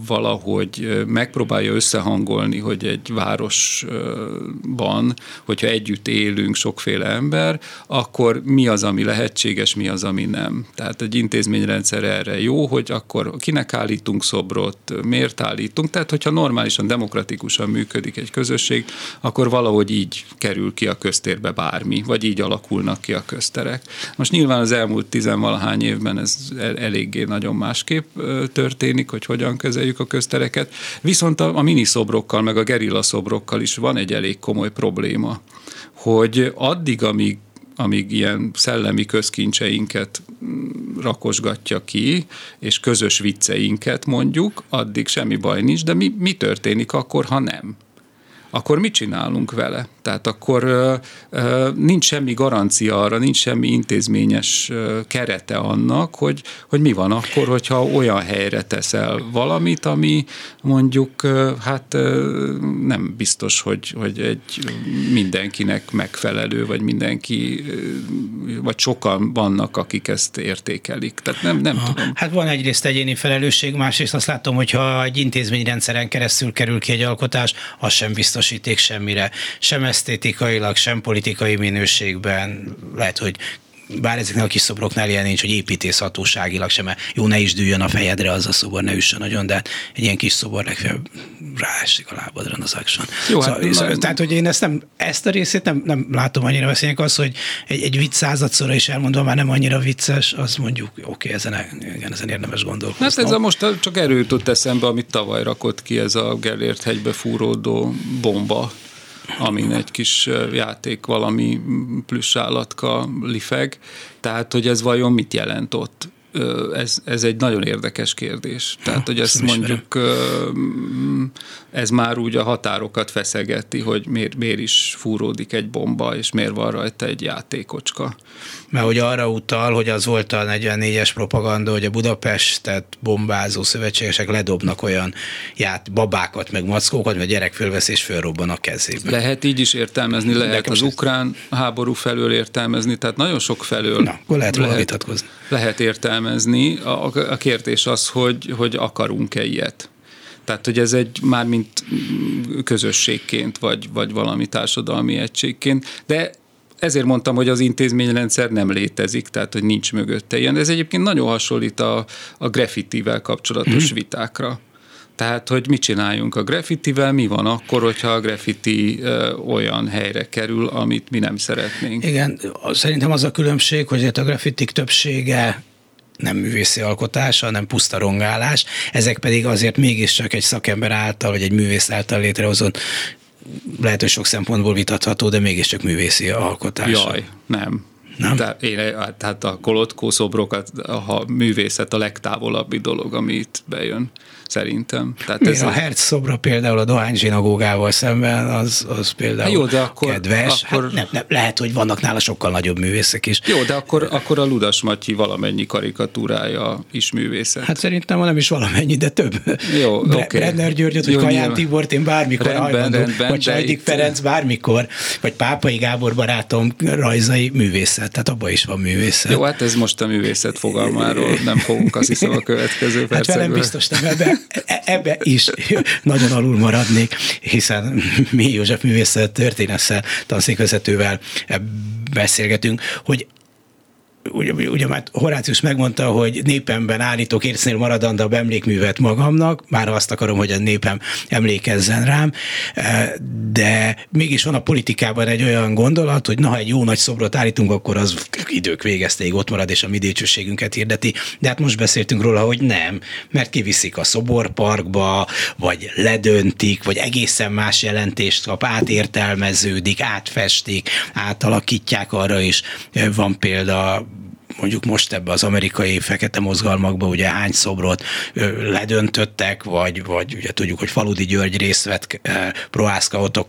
valahogy megpróbálja összehangolni, hogy egy városban, hogyha együtt élünk sokféle ember, akkor mi az, ami lehetséges, mi az, ami nem. Tehát egy intézményrendszer erre jó, hogy akkor kinek állítunk szobrot, miért állítunk. Tehát, hogyha normálisan, demokratikusan működik egy közösség, akkor valahogy így kerül ki a köztérbe bármi, vagy így alakulnak ki a közterek. Most nyilván az elmúlt 10-valahány évben ez eléggé nagyon másképp történik, hogy hogyan kezeljük a köztereket. Viszont a miniszobrokkal, meg a gerillaszobrokkal is van egy elég komoly probléma, hogy addig, amíg ilyen szellemi közkincseinket rakosgatja ki, és közös vicceinket mondjuk, addig semmi baj nincs, de mi történik akkor, ha nem? Akkor mit csinálunk vele? Tehát akkor nincs semmi garancia arra, nincs semmi intézményes kerete annak, hogy mi van akkor, hogyha olyan helyre teszel valamit, ami mondjuk nem biztos, hogy egy mindenkinek megfelelő, vagy mindenki, vagy sokan vannak, akik ezt értékelik. Tehát nem tudom. Hát van egyrészt egyéni felelősség, másrészt azt látom, hogyha egy intézményrendszeren keresztül kerül ki egy alkotás, az sem biztosíték semmire. Sem esztétikailag, sem politikai minőségben, lehet, hogy bár ezeknek a kis szobroknál ilyen nincs, hogy építészhatóságilag sem, jó, ne is dűljön a fejedre az a szobor, ne üssön nagyon, de egy ilyen kis szobor legfeljebb ráesik a lábadra, az action. Jó, tehát, hogy én ezt a részét nem látom annyira veszélynek, az, hogy egy vicc századszorra is elmondva már nem annyira vicces, az mondjuk, oké, ezen érdemes gondolkozni. Hát ez most csak erről jutott eszembe, amit tavaly rakott ki, ez a Gellért hegybe fúródó bomba, amin egy kis játék, valami plusz állatka lifeg. Tehát, hogy ez vajon mit jelent ott? Ez egy nagyon érdekes kérdés. Tehát, hogy ezt mondjuk, ez már úgy a határokat feszegeti, hogy miért is fúródik egy bomba, és miért van rajta egy játékocska. Mert hogy arra utal, hogy az volt a 44-es propaganda, hogy a Budapestet bombázó szövetségesek ledobnak olyan babákat, meg mackókat, mert a gyerek fölvesz és fölrobban a kezébe. Lehet így is értelmezni, lehet az ukrán háború felől értelmezni, tehát nagyon sok felől. Na, akkor lehet róla vitatkozni. Lehet értelmezni. A kérdés az, hogy akarunk-e ilyet. Tehát, hogy ez egy mármint közösségként, vagy valami társadalmi egységként, de ezért mondtam, hogy az intézményrendszer nem létezik, tehát, hogy nincs mögötte ilyen. Ez egyébként nagyon hasonlít a graffitivel kapcsolatos vitákra. Tehát, hogy mit csináljunk a graffitivel, mi van akkor, hogyha a graffiti olyan helyre kerül, amit mi nem szeretnénk. Igen, szerintem az a különbség, hogy a graffitik többsége nem művészi alkotás, hanem puszta rongálás, ezek pedig azért mégiscsak egy szakember által, vagy egy művész által létrehozott, lehet, hogy sok szempontból vitatható, de mégiscsak művészi alkotás. Jaj, nem. Tehát a Kolodko szobrokat, a művészet a legtávolabbi dolog, ami itt bejön, szerintem. Tehát ez a Herz szobra például a Dohány zsinagógával szemben, az például jó, de akkor, kedves. Akkor... Hát nem, lehet, hogy vannak nála sokkal nagyobb művészek is. Jó, de akkor a Ludas Matyi valamennyi karikatúrája is művészet. Hát szerintem nem is valamennyi, de több. Jó, oké. Brenner Györgyöt, vagy Kaján Tibort én bármikor hajlandó, vagy Sajdik Ferenc bármikor, vagy Pápai Gábor barátom rajzai művészet. Tehát abban is van művészet. Jó, hát ez most a művészet fogalmáról nem fogunk, azt hiszem, a következő percekből. Hát nem biztos, nem, ebbe is nagyon alul maradnék, hiszen Mélyi József művészet történettel tanszékvezetővel beszélgetünk, hogy ugye már Horácius megmondta, hogy népemben állítok ércnél maradandabb emlékművet magamnak, már azt akarom, hogy a népem emlékezzen rám, de mégis van a politikában egy olyan gondolat, hogy ha egy jó nagy szobrot állítunk, akkor az idők végeztéig ott marad, és a mi dicsőségünket hirdeti, de hát most beszéltünk róla, hogy nem, mert kiviszik a szoborparkba, vagy ledöntik, vagy egészen más jelentést kap, átértelmeződik, átfestik, átalakítják, arra is van példa mondjuk most ebbe az amerikai fekete mozgalmakba ugye hány szobrot ledöntöttek, vagy ugye tudjuk, hogy Faludi György részt vett Prohászka Otto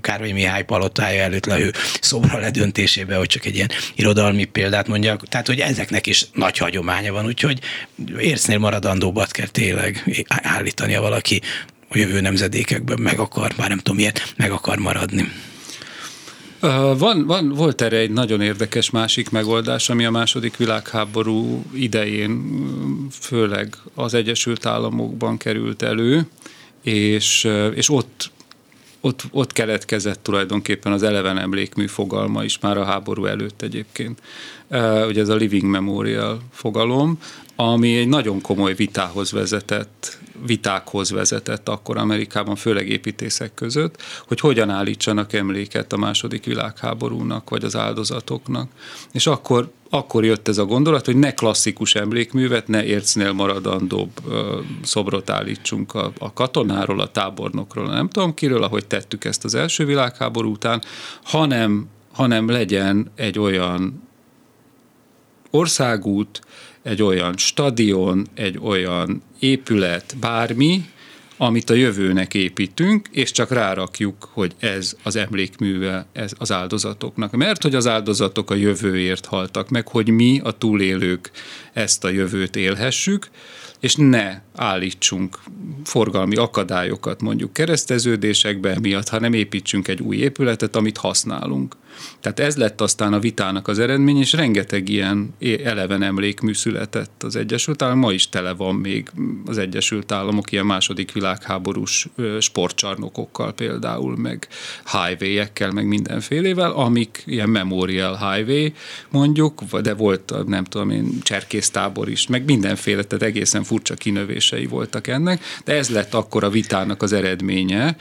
Kárvai Mihály palotája előtt lehő szobra ledöntésébe, hogy csak egy ilyen irodalmi példát mondjak. Tehát, hogy ezeknek is nagy hagyománya van, úgyhogy ércnél maradandóbbat kell tényleg állítania valaki a jövő nemzedékekben meg akar maradni. Volt erre egy nagyon érdekes másik megoldás, ami a második világháború idején főleg az Egyesült Államokban került elő, és ott keletkezett tulajdonképpen az eleven emlékmű fogalma is már a háború előtt egyébként. Ugye ez a living memorial fogalom, ami egy nagyon komoly vitákhoz vezetett akkor Amerikában, főleg építészek között, hogy hogyan állítsanak emléket a második világháborúnak, vagy az áldozatoknak. És akkor jött ez a gondolat, hogy ne klasszikus emlékművet, ne ércnél maradandóbb szobrot állítsunk a katonáról, a tábornokról, nem tudom kiről, ahogy tettük ezt az első világháború után, hanem legyen egy olyan országút, egy olyan stadion, egy olyan épület, bármi, amit a jövőnek építünk, és csak rárakjuk, hogy ez az emlékműve, ez az áldozatoknak. Mert hogy az áldozatok a jövőért haltak meg, hogy mi, a túlélők, ezt a jövőt élhessük, és ne állítsunk forgalmi akadályokat mondjuk kereszteződésekbe miatt, hanem építsünk egy új épületet, amit használunk. Tehát ez lett aztán a vitának az eredmény, és rengeteg ilyen eleven emlékmű született az Egyesült Államok. Ma is tele van még az Egyesült Államok ilyen második világháborús sportcsarnokokkal például, meg highway-ekkel, meg mindenfélével, amik ilyen memorial highway mondjuk, de volt, nem tudom én, cserkésztábor is, meg mindenféle, tehát egészen furcsa kinövései voltak ennek, de ez lett akkor a vitának az eredménye,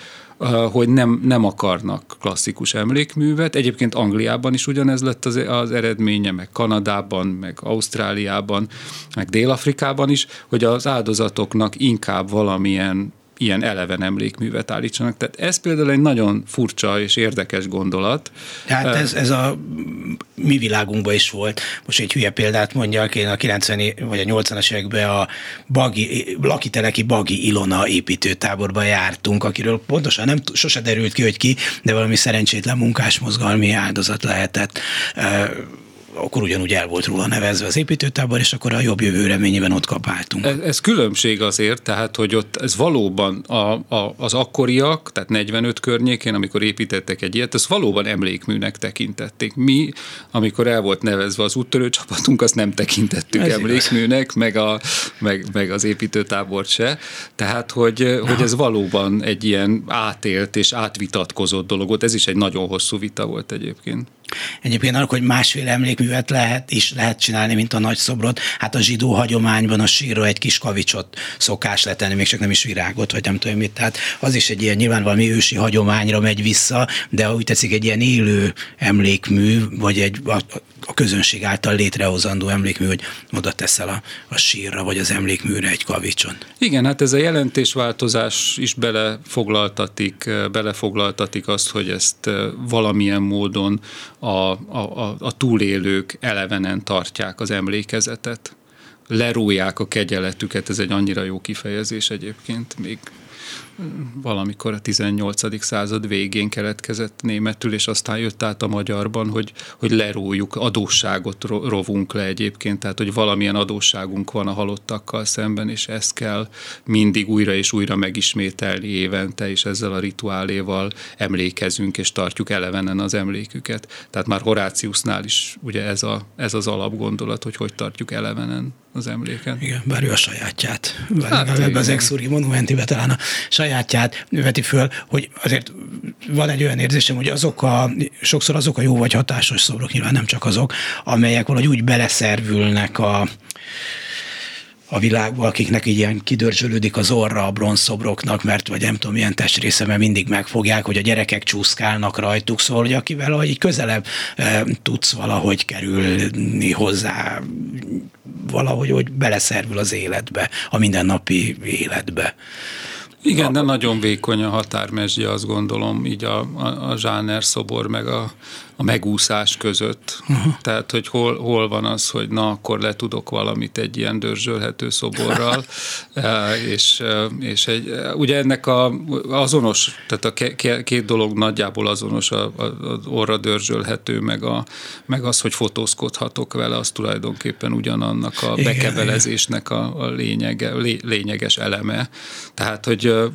hogy nem akarnak klasszikus emlékművet. Egyébként Angliában is ugyanez lett az eredménye, meg Kanadában, meg Ausztráliában, meg Dél-Afrikában is, hogy az áldozatoknak inkább valamilyen ilyen eleven emlékművet állítsanak. Tehát ez például egy nagyon furcsa és érdekes gondolat. Hát ez a mi világunkban is volt. Most egy hülye példát mondjak, én a 90-es vagy a 80-as években a lakiteleki Bagi Ilona építőtáborban jártunk, akiről pontosan nem sose derült ki, hogy ki, de valami szerencsétlen munkásmozgalmi áldozat lehetett. Akkor ugyanúgy el volt róla nevezve az építőtábor, és akkor a jobb jövő reményében ott kapáltunk. Ez különbség azért, tehát, hogy ott ez valóban az akkoriak, tehát 45 környékén, amikor építettek egy ilyet, ezt valóban emlékműnek tekintették. Mi, amikor el volt nevezve az úttörő csapatunk, azt nem tekintettük ez emlékműnek, meg az építőtábort se. Tehát, hogy ez valóban egy ilyen átélt és átvitatkozott dolog volt. Ez is egy nagyon hosszú vita volt egyébként. Egyébként annak, hogy másféle emlékművet lehet csinálni, mint a nagy szobrot. Hát a zsidó hagyományban a sírra egy kis kavicsot szokás letenni, még csak nem is virágot, vagy nem tudom mit. Tehát az is egy ilyen nyilván valami ősi hagyományra megy vissza, de úgy tetszik, egy ilyen élő emlékmű, vagy a közönség által létrehozandó emlékmű, hogy oda teszel a sírra, vagy az emlékműre egy kavicson. Igen, hát ez a jelentésváltozás is belefoglaltatik azt, hogy ezt valamilyen módon a túlélők elevenen tartják az emlékezetet. Lerújják a kegyeletüket, ez egy annyira jó kifejezés egyébként, még valamikor a 18. század végén keletkezett németül, és aztán jött át a magyarban, hogy lerújjuk, adósságot rovunk le egyébként, tehát hogy valamilyen adósságunk van a halottakkal szemben, és ezt kell mindig újra és újra megismételni évente, és ezzel a rituáléval emlékezünk, és tartjuk elevenen az emléküket. Tehát már Horáciusnál is ugye ez az alapgondolat, hogy tartjuk elevenen az emléken. Igen, bár ő a sajátját. Bár az exúri monumentibe talán a sajátját veti föl, hogy azért van egy olyan érzésem, hogy sokszor azok a jó vagy hatásos szobrok, nyilván nem csak azok, amelyek valahogy úgy beleszervülnek a világba, akiknek így ilyen kidörzsölődik az orra a bronzszobroknak, mert vagy nem tudom, ilyen testrésze, mert mindig megfogják, hogy a gyerekek csúszkálnak rajtuk, szóval, hogy akivel ahogy így közelebb tudsz valahogy kerülni hozzá, valahogy, hogy beleszervül az életbe, a mindennapi életbe. Igen, de nagyon vékony a határmezsgye, azt gondolom, így a zsáner szobor, meg a a megúszás között. Uh-huh. Tehát, hogy hol van az, hogy na, akkor letudok valamit egy ilyen dörzsölhető szoborral, és egy, ugye ennek azonos, tehát a két dolog nagyjából azonos, az orra dörzsölhető, meg az, hogy fotózkodhatok vele, az tulajdonképpen ugyanannak a bekevelezésnek a lényeges eleme. Tehát,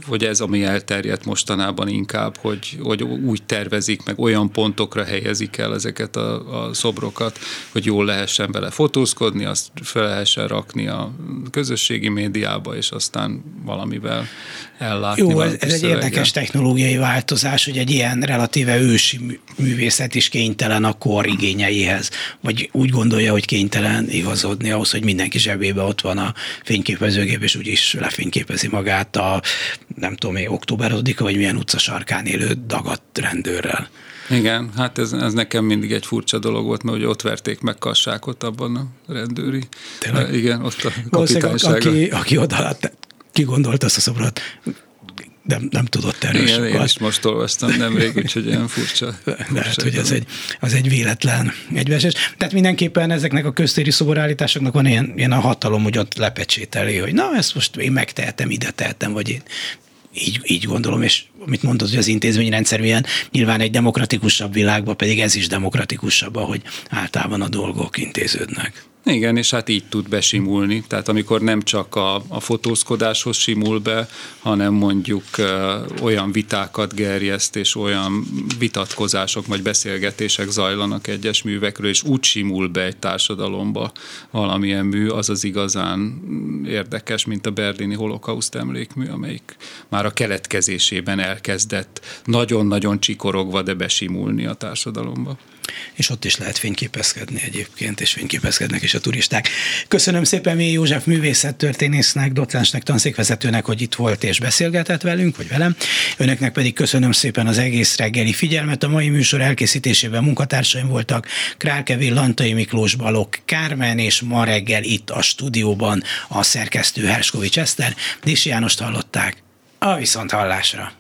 hogy ez, ami elterjedt mostanában inkább, hogy úgy tervezik, meg olyan pontokra helyezik el ezeket a szobrokat, hogy jól lehessen vele fotózkodni, azt fel lehessen rakni a közösségi médiába, és aztán valamivel ellátni. Jó, ez egy érdekes technológiai változás, hogy egy ilyen relatíve ősi művészet is kénytelen a kor igényeihez, vagy úgy gondolja, hogy kénytelen igazodni ahhoz, hogy mindenki zsebébe ott van a fényképezőgép, és úgyis lefényképezi magát a, nem tudom én, október 5-a, vagy milyen utcasarkán élő dagadt rendőrrel. Igen, hát ez nekem mindig egy furcsa dolog volt, mert ott verték meg Kassákot abban a rendőri. Tényleg? Igen, ott a kapitányságon. Aki odalatt, ki gondolt azt a szobrot, nem tudott erről sokat. Igen, én is most olvastam nemrég, úgyhogy ilyen furcsa. Lehet, hogy az egy véletlen egybeesés. Tehát mindenképpen ezeknek a köztéri szoborállításoknak van ilyen a hatalom, hogy ott lepecsételi, hogy na, ezt most én megtehetem, ide tehetem, vagy én így gondolom, és amit mondod, hogy az intézményrendszer milyen, nyilván egy demokratikusabb világban pedig ez is demokratikusabb, ahogy általában a dolgok intéződnek. Igen, és hát így tud besimulni, tehát amikor nem csak a fotózkodáshoz simul be, hanem mondjuk olyan vitákat gerjeszt, és olyan vitatkozások vagy beszélgetések zajlanak egyes művekről, és úgy simul be egy társadalomba valamilyen mű, az az igazán érdekes, mint a berlini holokauszt emlékmű, amelyik már a keletkezésében elkezdett nagyon-nagyon csikorogva, de besimulni a társadalomba. És ott is lehet fényképezkedni egyébként, és fényképezkednek is a turisták. Köszönöm szépen Mélyi József művészettörténésznek, docensnek, tanszékvezetőnek, hogy itt volt és beszélgetett velünk, vagy velem. Önöknek pedig köszönöm szépen az egész reggeli figyelmet. A mai műsor elkészítésében munkatársaim voltak Král Kevin, Lantai Miklós, Balogh Kármen, és ma reggel itt a stúdióban a szerkesztő Herskovics Eszter. Dési Jánost hallották. A viszonthallásra!